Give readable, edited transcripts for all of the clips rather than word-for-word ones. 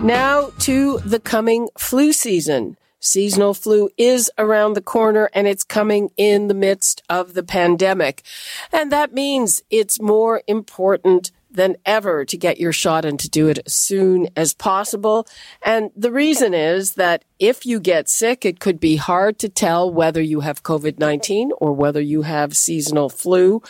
Now to the coming flu season. Seasonal flu is around the corner, and it's coming in the midst of the pandemic. And that means it's more important than ever to get your shot and to do it as soon as possible. And the reason is that if you get sick, it could be hard to tell whether you have COVID-19 or whether you have seasonal flu.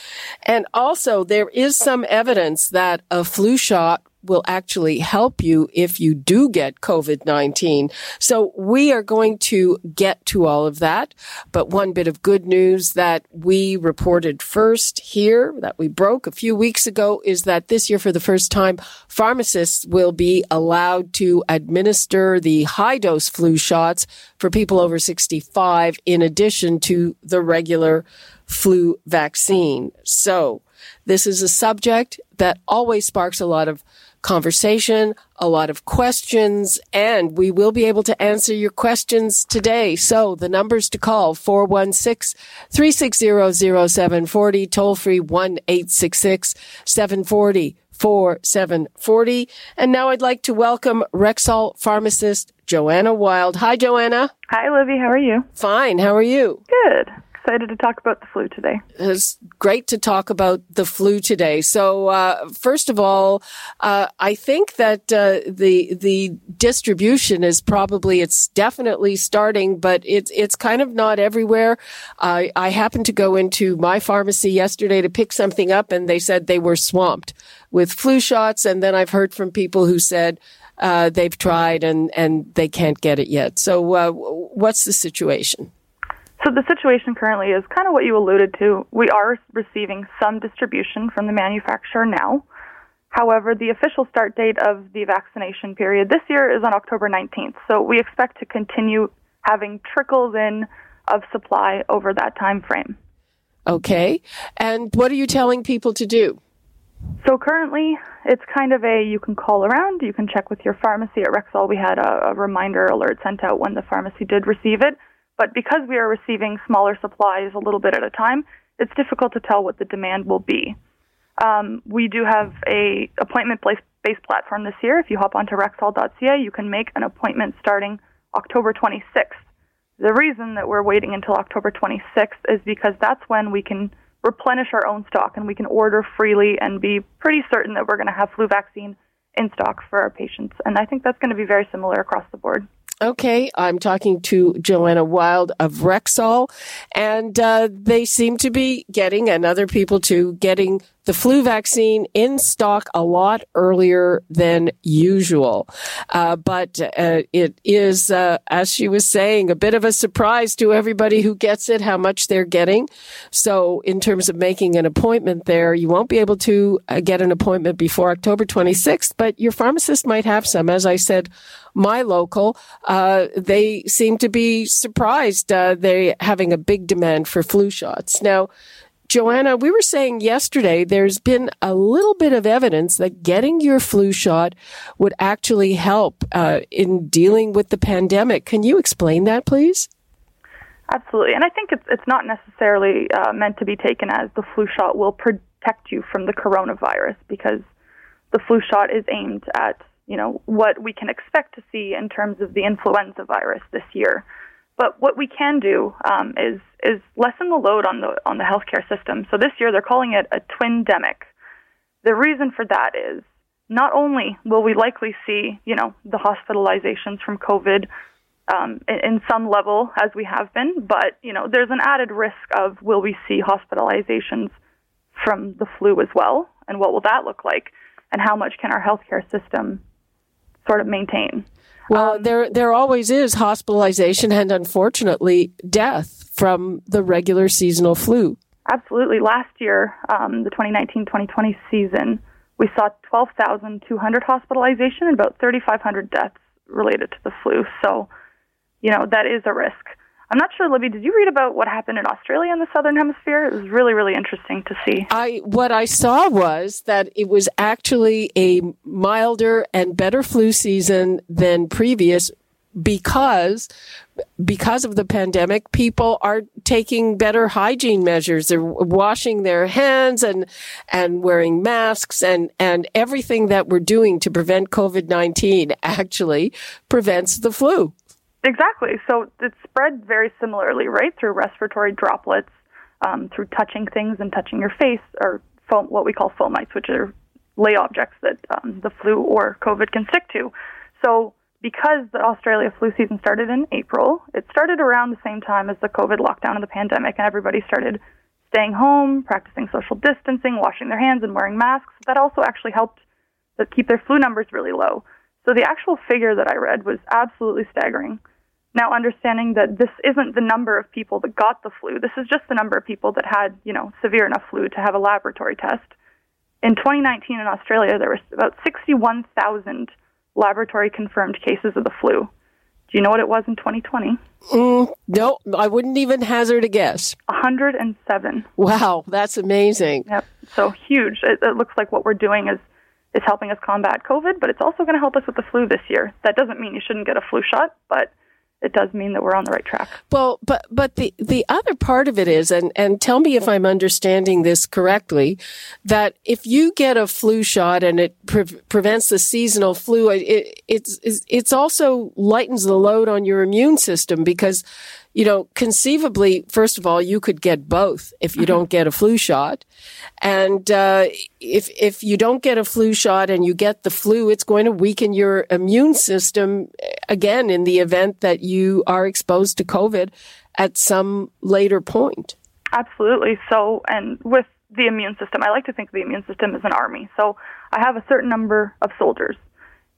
And also, there is some evidence that a flu shot will actually help you if you do get COVID-19. So we are going to get to all of that. But one bit of good news that we reported first here, that we broke a few weeks ago, is that this year, for the first time, pharmacists will be allowed to administer the high-dose flu shots for people over 65 in addition to the regular flu vaccine. So this is a subject that always sparks a lot of conversation, a lot of questions, and we will be able to answer your questions today. So the numbers to call, 416-360-0740, toll-free 1-866-740-4740. And now I'd like to welcome Rexall pharmacist Joanna Wild. Hi, Joanna. Hi, Libby. How are you? Fine. How are you? Good. Excited to talk about the flu today. It's great to talk about the flu today. So, first of all, I think that the distribution is probably, it's definitely starting, but it's kind of not everywhere. I happened to go into my pharmacy yesterday to pick something up, and they said they were swamped with flu shots. And then I've heard from people who said they've tried and they can't get it yet. So, what's the situation? So the situation currently is kind of what you alluded to. We are receiving some distribution from the manufacturer now. However, the official start date of the vaccination period this year is on October 19th. So we expect to continue having trickles in of supply over that time frame. Okay. And what are you telling people to do? So currently, it's kind of you can call around, you can check with your pharmacy. At Rexall, we had a reminder alert sent out when the pharmacy did receive it. But because we are receiving smaller supplies a little bit at a time, it's difficult to tell what the demand will be. We do have a appointment-based platform this year. If you hop onto rexall.ca, you can make an appointment starting October 26th. The reason that we're waiting until October 26th is because that's when we can replenish our own stock and we can order freely and be pretty certain that we're going to have flu vaccine in stock for our patients. And I think that's going to be very similar across the board. Okay, I'm talking to Joanna Wild of Rexall, and they seem to be getting, and other people too, getting the flu vaccine in stock a lot earlier than usual. But it is, as she was saying, a bit of a surprise to everybody who gets it, how much they're getting. So in terms of making an appointment there, you won't be able to get an appointment before October 26th, but your pharmacist might have some. As I said, my local, they seem to be surprised. They're having a big demand for flu shots. Now, Joanna, we were saying yesterday there's been a little bit of evidence that getting your flu shot would actually help in dealing with the pandemic. Can you explain that, please? Absolutely. And I think it's not necessarily meant to be taken as the flu shot will protect you from the coronavirus, because the flu shot is aimed at, you know, what we can expect to see in terms of the influenza virus this year. But what we can do is lessen the load on the healthcare system. So this year they're calling it a twindemic. The reason for that is not only will we likely see, you know, the hospitalizations from COVID in some level as we have been, but, you know, there's an added risk of will we see hospitalizations from the flu as well, and what will that look like, and how much can our healthcare system sort of maintain? Well, there always is hospitalization and, unfortunately, death from the regular seasonal flu. Absolutely. Last year, the 2019-2020 season, we saw 12,200 hospitalization and about 3,500 deaths related to the flu. So, you know, that is a risk. I'm not sure, Libby, did you read about what happened in Australia in the Southern Hemisphere? It was really, really interesting to see. What I saw was that it was actually a milder and better flu season than previous because of the pandemic. People are taking better hygiene measures. They're washing their hands and wearing masks and everything that we're doing to prevent COVID-19 actually prevents the flu. Exactly. So it's spread very similarly, right, through respiratory droplets, through touching things and touching your face, or what we call fomites, which are lay objects that the flu or COVID can stick to. So because the Australia flu season started in April, it started around the same time as the COVID lockdown and the pandemic, and everybody started staying home, practicing social distancing, washing their hands, and wearing masks. That also actually helped keep their flu numbers really low. So the actual figure that I read was absolutely staggering. Now, understanding that this isn't the number of people that got the flu, this is just the number of people that had, you know, severe enough flu to have a laboratory test. In 2019 in Australia, there were about 61,000 laboratory-confirmed cases of the flu. Do you know what it was in 2020? No, I wouldn't even hazard a guess. 107. Wow, that's amazing. Yep, so huge. It looks like what we're doing is helping us combat COVID, but it's also going to help us with the flu this year. That doesn't mean you shouldn't get a flu shot, but it does mean that we're on the right track. Well, but the other part of it is, and tell me if I'm understanding this correctly, that if you get a flu shot and it prevents the seasonal flu, it's also lightens the load on your immune system because, you know, conceivably, first of all, you could get both if you don't get a flu shot. And if you don't get a flu shot and you get the flu, it's going to weaken your immune system again in the event that you are exposed to COVID at some later point. Absolutely. So, and with the immune system, I like to think of the immune system as an army. So I have a certain number of soldiers.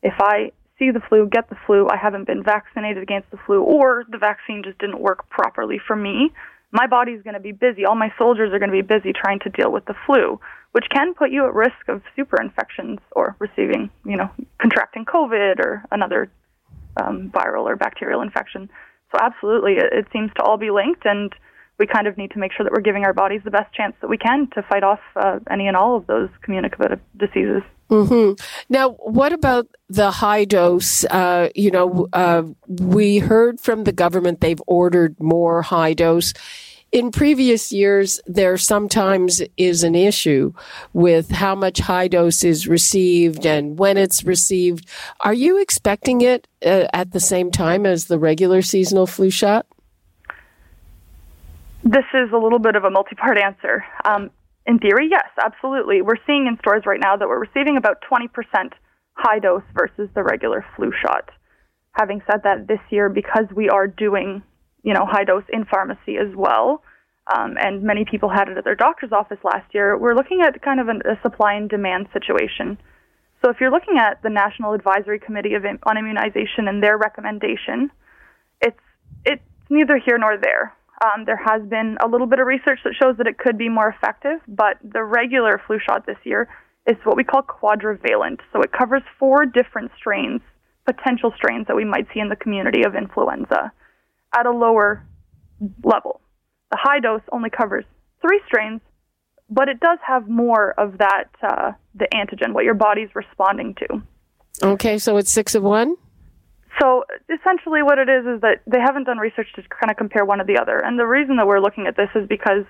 If I see the flu, get the flu, I haven't been vaccinated against the flu, or the vaccine just didn't work properly for me, my body's going to be busy. All my soldiers are going to be busy trying to deal with the flu, which can put you at risk of super infections or receiving, you know, contracting COVID or another viral or bacterial infection. So absolutely, it seems to all be linked, and we kind of need to make sure that we're giving our bodies the best chance that we can to fight off any and all of those communicable diseases. Mm-hmm. Now, what about the high dose? We heard from the government they've ordered more high dose. In previous years, there sometimes is an issue with how much high dose is received and when it's received. Are you expecting it at the same time as the regular seasonal flu shot? This is a little bit of a multi-part answer. In theory, yes, absolutely. We're seeing in stores right now that we're receiving about 20% high dose versus the regular flu shot. Having said that, this year, because we are doing, you know, high dose in pharmacy as well, and many people had it at their doctor's office last year, we're looking at kind of a supply and demand situation. So if you're looking at the National Advisory Committee on Immunization and their recommendation, it's neither here nor there. There has been a little bit of research that shows that it could be more effective, but the regular flu shot this year is what we call quadrivalent. So it covers 4 different strains, potential strains that we might see in the community of influenza at a lower level. The high dose only covers 3 strains, but it does have more of that, the antigen, what your body's responding to. Okay, so it's 6 of 1? So essentially what it is that they haven't done research to kind of compare one to the other. And the reason that we're looking at this is because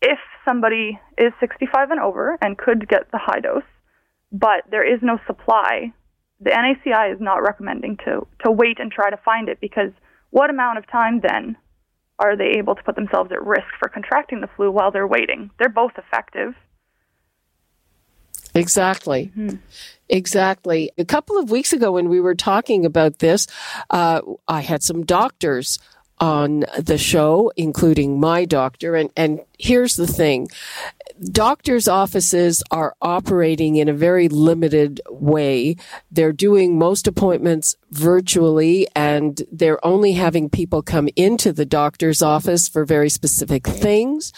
if somebody is 65 and over and could get the high dose, but there is no supply, the NACI is not recommending to wait and try to find it, because what amount of time then are they able to put themselves at risk for contracting the flu while they're waiting? They're both effective. Exactly. Mm-hmm. Exactly. A couple of weeks ago when we were talking about this, I had some doctors on the show, including my doctor. And here's the thing. Doctors' offices are operating in a very limited way. They're doing most appointments virtually, and they're only having people come into the doctor's office for very specific things.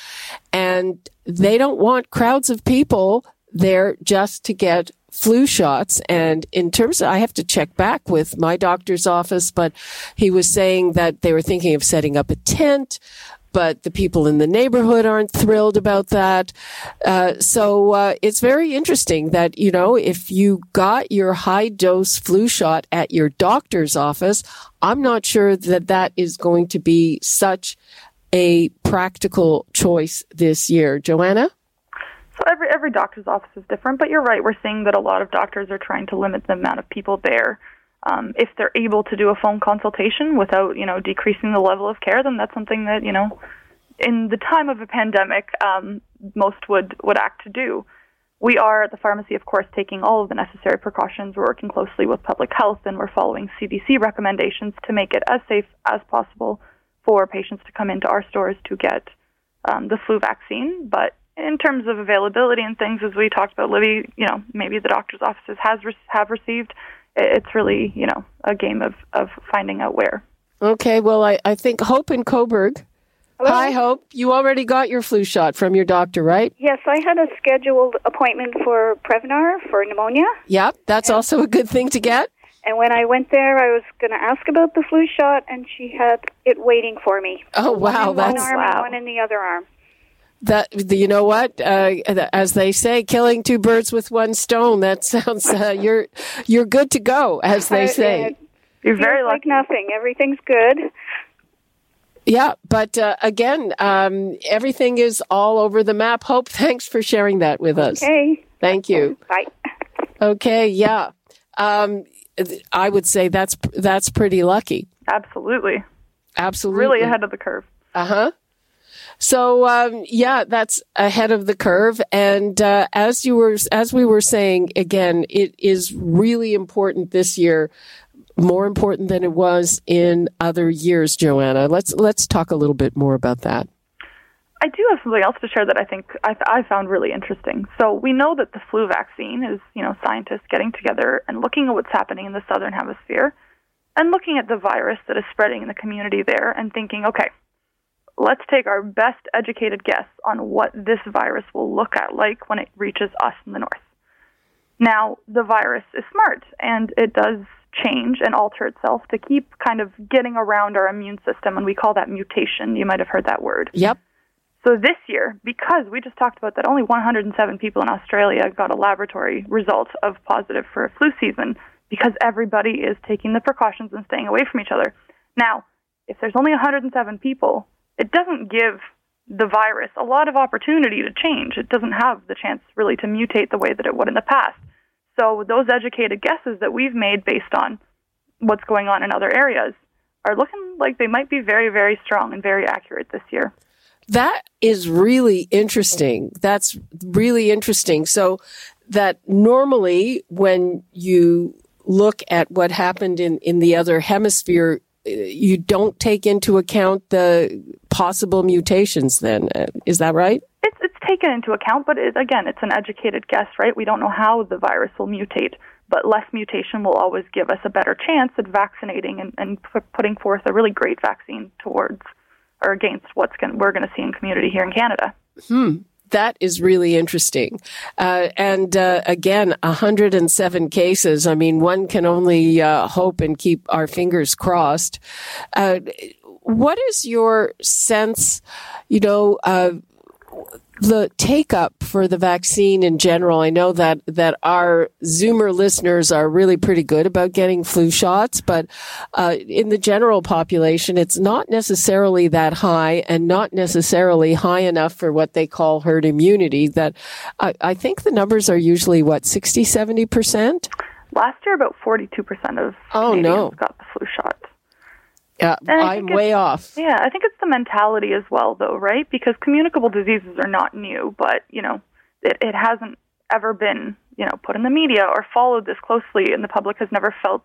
And they don't want crowds of people there just to get flu shots. And in terms of, I have to check back with my doctor's office, but he was saying that they were thinking of setting up a tent, but the people in the neighborhood aren't thrilled about that. So it's very interesting that, you know, if you got your high dose flu shot at your doctor's office, I'm not sure that that is going to be such a practical choice this year. Joanna? So every doctor's office is different, but you're right. We're seeing that a lot of doctors are trying to limit the amount of people there. If they're able to do a phone consultation without, you know, decreasing the level of care, then that's something that, you know, in the time of a pandemic, most would act to do. We are at the pharmacy, of course, taking all of the necessary precautions. We're working closely with public health, and we're following CDC recommendations to make it as safe as possible for patients to come into our stores to get the flu vaccine. But in terms of availability and things, as we talked about, Libby, you know, maybe the doctor's offices have received. It's really, you know, a game of finding out where. Okay, well, I think Hope in Coburg. Hello? Hi, Hope. You already got your flu shot from your doctor, right? Yes, I had a scheduled appointment for Prevnar for pneumonia. Yep, that's also a good thing to get. And when I went there, I was going to ask about the flu shot, and she had it waiting for me. Oh, wow. One in one arm and one in the other arm. That, you know what, as they say, killing two birds with one stone. That sounds you're good to go, as they say. You're very lucky. Like nothing, everything's good. Yeah, but again, everything is all over the map. Hope, thanks for sharing that with us. Okay, thank you. Bye. Okay, yeah, I would say that's pretty lucky. Absolutely, really ahead of the curve. Uh huh. So, that's ahead of the curve. And, as we were saying, again, it is really important this year, more important than it was in other years, Joanna. Let's talk a little bit more about that. I do have something else to share that I think I found really interesting. So we know that the flu vaccine is, you know, scientists getting together and looking at what's happening in the Southern Hemisphere and looking at the virus that is spreading in the community there and thinking, okay, let's take our best educated guess on what this virus will look like when it reaches us in the north. Now, the virus is smart, and it does change and alter itself to keep kind of getting around our immune system, and we call that mutation. You might have heard that word. Yep. So this year, because we just talked about that only 107 people in Australia got a laboratory result of positive for a flu season, because everybody is taking the precautions and staying away from each other. Now, if there's only 107 people, it doesn't give the virus a lot of opportunity to change. It doesn't have the chance really to mutate the way that it would in the past. So those educated guesses that we've made based on what's going on in other areas are looking like they might be very, very strong and very accurate this year. That is really interesting. That's really interesting. So that normally when you look at what happened in the other hemisphere, you don't take into account the possible mutations then. Is that right? It's taken into account, but it's an educated guess, right? We don't know how the virus will mutate, but less mutation will always give us a better chance at vaccinating and putting forth a really great vaccine towards or against we're going to see in community here in Canada. That is really interesting. Again, 107 cases. I mean, one can only hope and keep our fingers crossed. What is your sense, you know, the take-up for the vaccine in general? I know that our Zoomer listeners are really pretty good about getting flu shots, but in the general population, it's not necessarily that high and not necessarily high enough for what they call herd immunity. That I think the numbers are usually, 60, 70%? Last year, about 42% of Canadians got the flu shot. Yeah, I'm way off. Yeah, I think it's the mentality as well, though, right? Because communicable diseases are not new, but, you know, it hasn't ever been, you know, put in the media or followed this closely, and the public has never felt,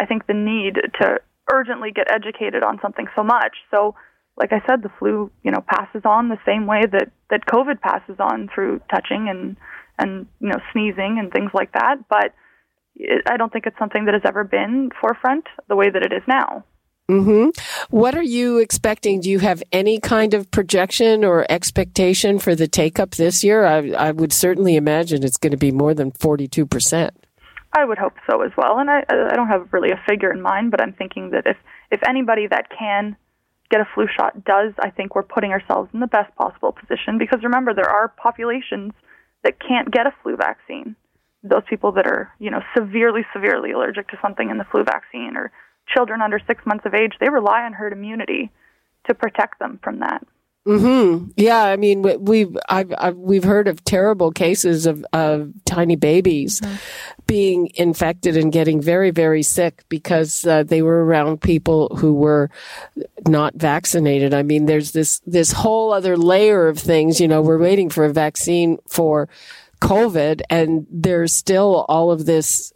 I think, the need to urgently get educated on something so much. So, like I said, the flu, you know, passes on the same way that COVID passes on through touching and you know, sneezing and things like that, but I don't think it's something that has ever been forefront the way that it is now. Mm-hmm. What are you expecting? Do you have any kind of projection or expectation for the take-up this year? I would certainly imagine it's going to be more than 42%. I would hope so as well. And I don't have really a figure in mind, but I'm thinking that if anybody that can get a flu shot does, I think we're putting ourselves in the best possible position. Because remember, there are populations that can't get a flu vaccine. Those people that are, severely allergic to something in the flu vaccine, or children under 6 months of age, they rely on herd immunity to protect them from that. Mm-hmm. Yeah, I mean, we've heard of terrible cases of tiny babies mm-hmm. being infected and getting very, very sick because they were around people who were not vaccinated. I mean, there's this whole other layer of things. We're waiting for a vaccine for COVID, and there's still all of this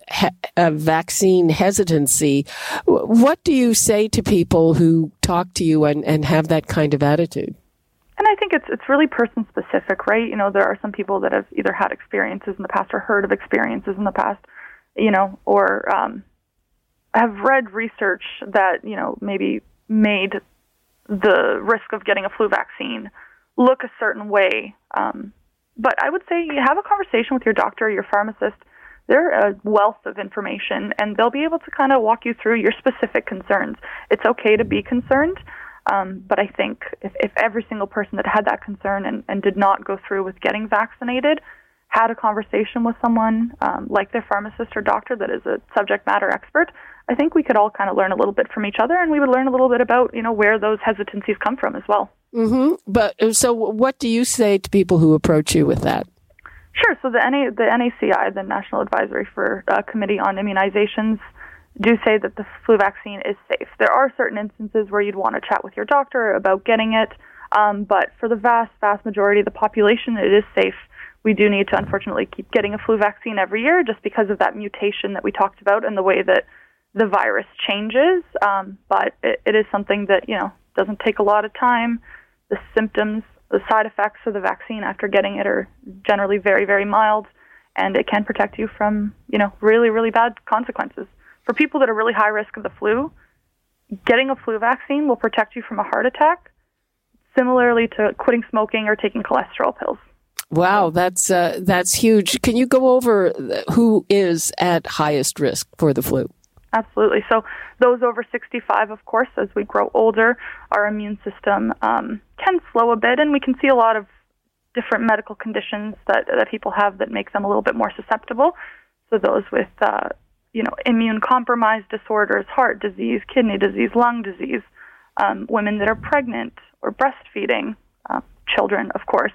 vaccine hesitancy. What do you say to people who talk to you and have that kind of attitude? And I think it's really person specific, right? There are some people that have either had experiences in the past or heard of experiences in the past, or have read research that, maybe made the risk of getting a flu vaccine look a certain way. But I would say you have a conversation with your doctor or your pharmacist. They're a wealth of information, and they'll be able to kind of walk you through your specific concerns. It's okay to be concerned, but I think if every single person that had that concern and did not go through with getting vaccinated had a conversation with someone like their pharmacist or doctor that is a subject matter expert, I think we could all kind of learn a little bit from each other, and we would learn a little bit about, where those hesitancies come from as well. Mm-hmm. But so what do you say to people who approach you with that? Sure. So the NACI, the National Advisory for Committee on Immunizations, do say that the flu vaccine is safe. There are certain instances where you'd want to chat with your doctor about getting it, but for the vast majority of the population, it is safe. We do need to, unfortunately, keep getting a flu vaccine every year just because of that mutation that we talked about and the way that the virus changes, but it is something that, doesn't take a lot of time. The symptoms, the side effects of the vaccine after getting it are generally very, very mild, and it can protect you from, really, really bad consequences. For people that are really high risk of the flu, getting a flu vaccine will protect you from a heart attack, similarly to quitting smoking or taking cholesterol pills. Wow, that's huge. Can you go over who is at highest risk for the flu? Absolutely. So those over 65, of course, as we grow older, our immune system can slow a bit, and we can see a lot of different medical conditions that people have that make them a little bit more susceptible. So those with, immune compromise disorders, heart disease, kidney disease, lung disease, women that are pregnant or breastfeeding, children, of course,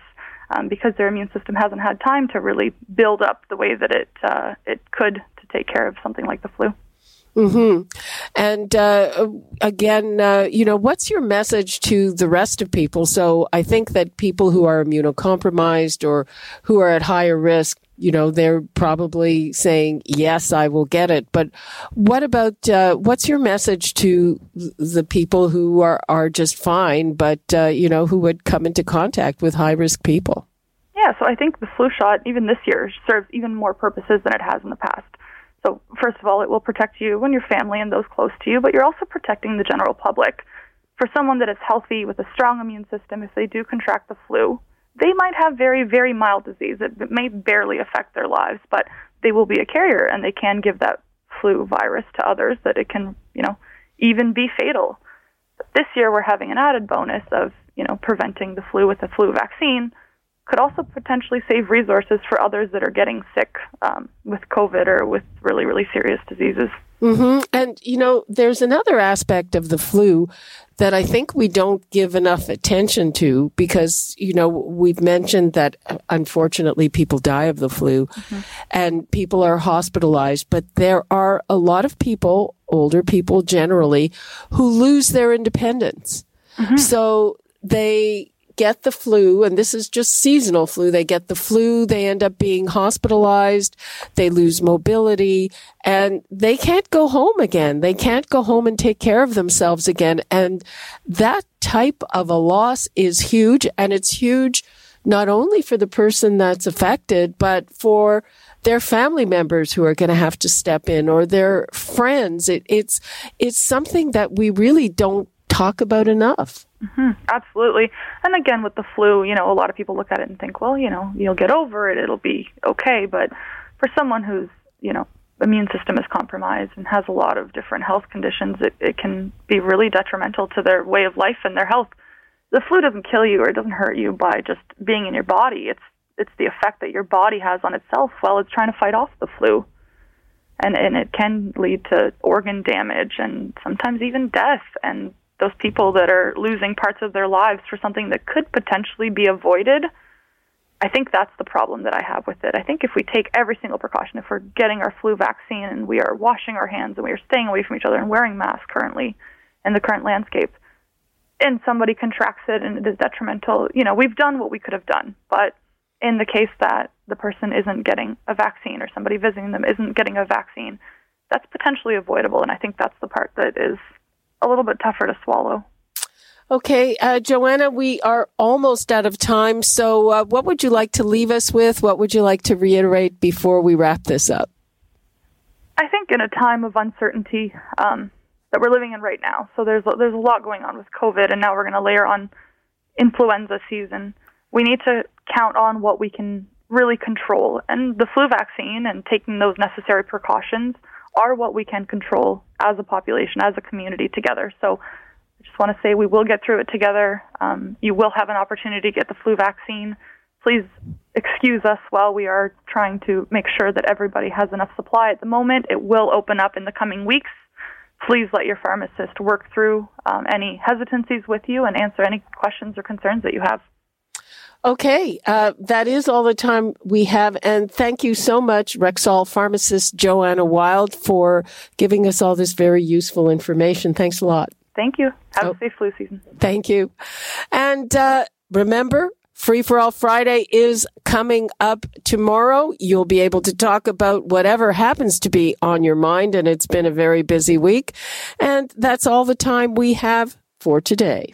because their immune system hasn't had time to really build up the way that it could to take care of something like the flu. Mm-hmm. And again, what's your message to the rest of people? So I think that people who are immunocompromised or who are at higher risk, they're probably saying, yes, I will get it. But what about what's your message to the people who are just fine, but, who would come into contact with high risk people? Yeah, so I think the flu shot, even this year, serves even more purposes than it has in the past. So first of all, it will protect you and your family and those close to you, but you're also protecting the general public. For someone that is healthy with a strong immune system, if they do contract the flu, they might have very, very mild disease. It may barely affect their lives, but they will be a carrier, and they can give that flu virus to others that it can, even be fatal. But this year, we're having an added bonus of, preventing the flu with a flu vaccine could also potentially save resources for others that are getting sick with COVID or with really, really serious diseases. Mm-hmm. And, there's another aspect of the flu that I think we don't give enough attention to because, we've mentioned that, unfortunately, people die of the flu mm-hmm. and people are hospitalized. But there are a lot of people, older people generally, who lose their independence. Mm-hmm. So they get the flu, and this is just seasonal flu. They get the flu, they end up being hospitalized, they lose mobility, and they can't go home again. They can't go home and take care of themselves again. And that type of a loss is huge, and it's huge not only for the person that's affected, but for their family members who are going to have to step in, or their friends. It's something that we really don't talk about enough. Mm-hmm. Absolutely. And again, with the flu, a lot of people look at it and think, well, you'll get over it, it'll be okay. But for someone whose, immune system is compromised and has a lot of different health conditions, it can be really detrimental to their way of life and their health. The flu doesn't kill you or it doesn't hurt you by just being in your body. It's the effect that your body has on itself while it's trying to fight off the flu. And it can lead to organ damage and sometimes even death. And those people that are losing parts of their lives for something that could potentially be avoided, I think that's the problem that I have with it. I think if we take every single precaution, if we're getting our flu vaccine and we are washing our hands and we are staying away from each other and wearing masks currently in the current landscape, and somebody contracts it and it is detrimental, we've done what we could have done. But in the case that the person isn't getting a vaccine or somebody visiting them isn't getting a vaccine, that's potentially avoidable. And I think that's the part that is a little bit tougher to swallow. Okay, Joanna, we are almost out of time. So what would you like to leave us with? What would you like to reiterate before we wrap this up? I think in a time of uncertainty that we're living in right now, so there's a lot going on with COVID, and now we're going to layer on influenza season. We need to count on what we can really control. And the flu vaccine and taking those necessary precautions are what we can control as a population, as a community together. So I just want to say we will get through it together. You will have an opportunity to get the flu vaccine. Please excuse us while we are trying to make sure that everybody has enough supply at the moment. It will open up in the coming weeks. Please let your pharmacist work through any hesitancies with you and answer any questions or concerns that you have. Okay, that is all the time we have. And thank you so much, Rexall pharmacist Joanna Wild, for giving us all this very useful information. Thanks a lot. Thank you. Have a safe flu season. Thank you. And remember, Free for All Friday is coming up tomorrow. You'll be able to talk about whatever happens to be on your mind, and it's been a very busy week. And that's all the time we have for today.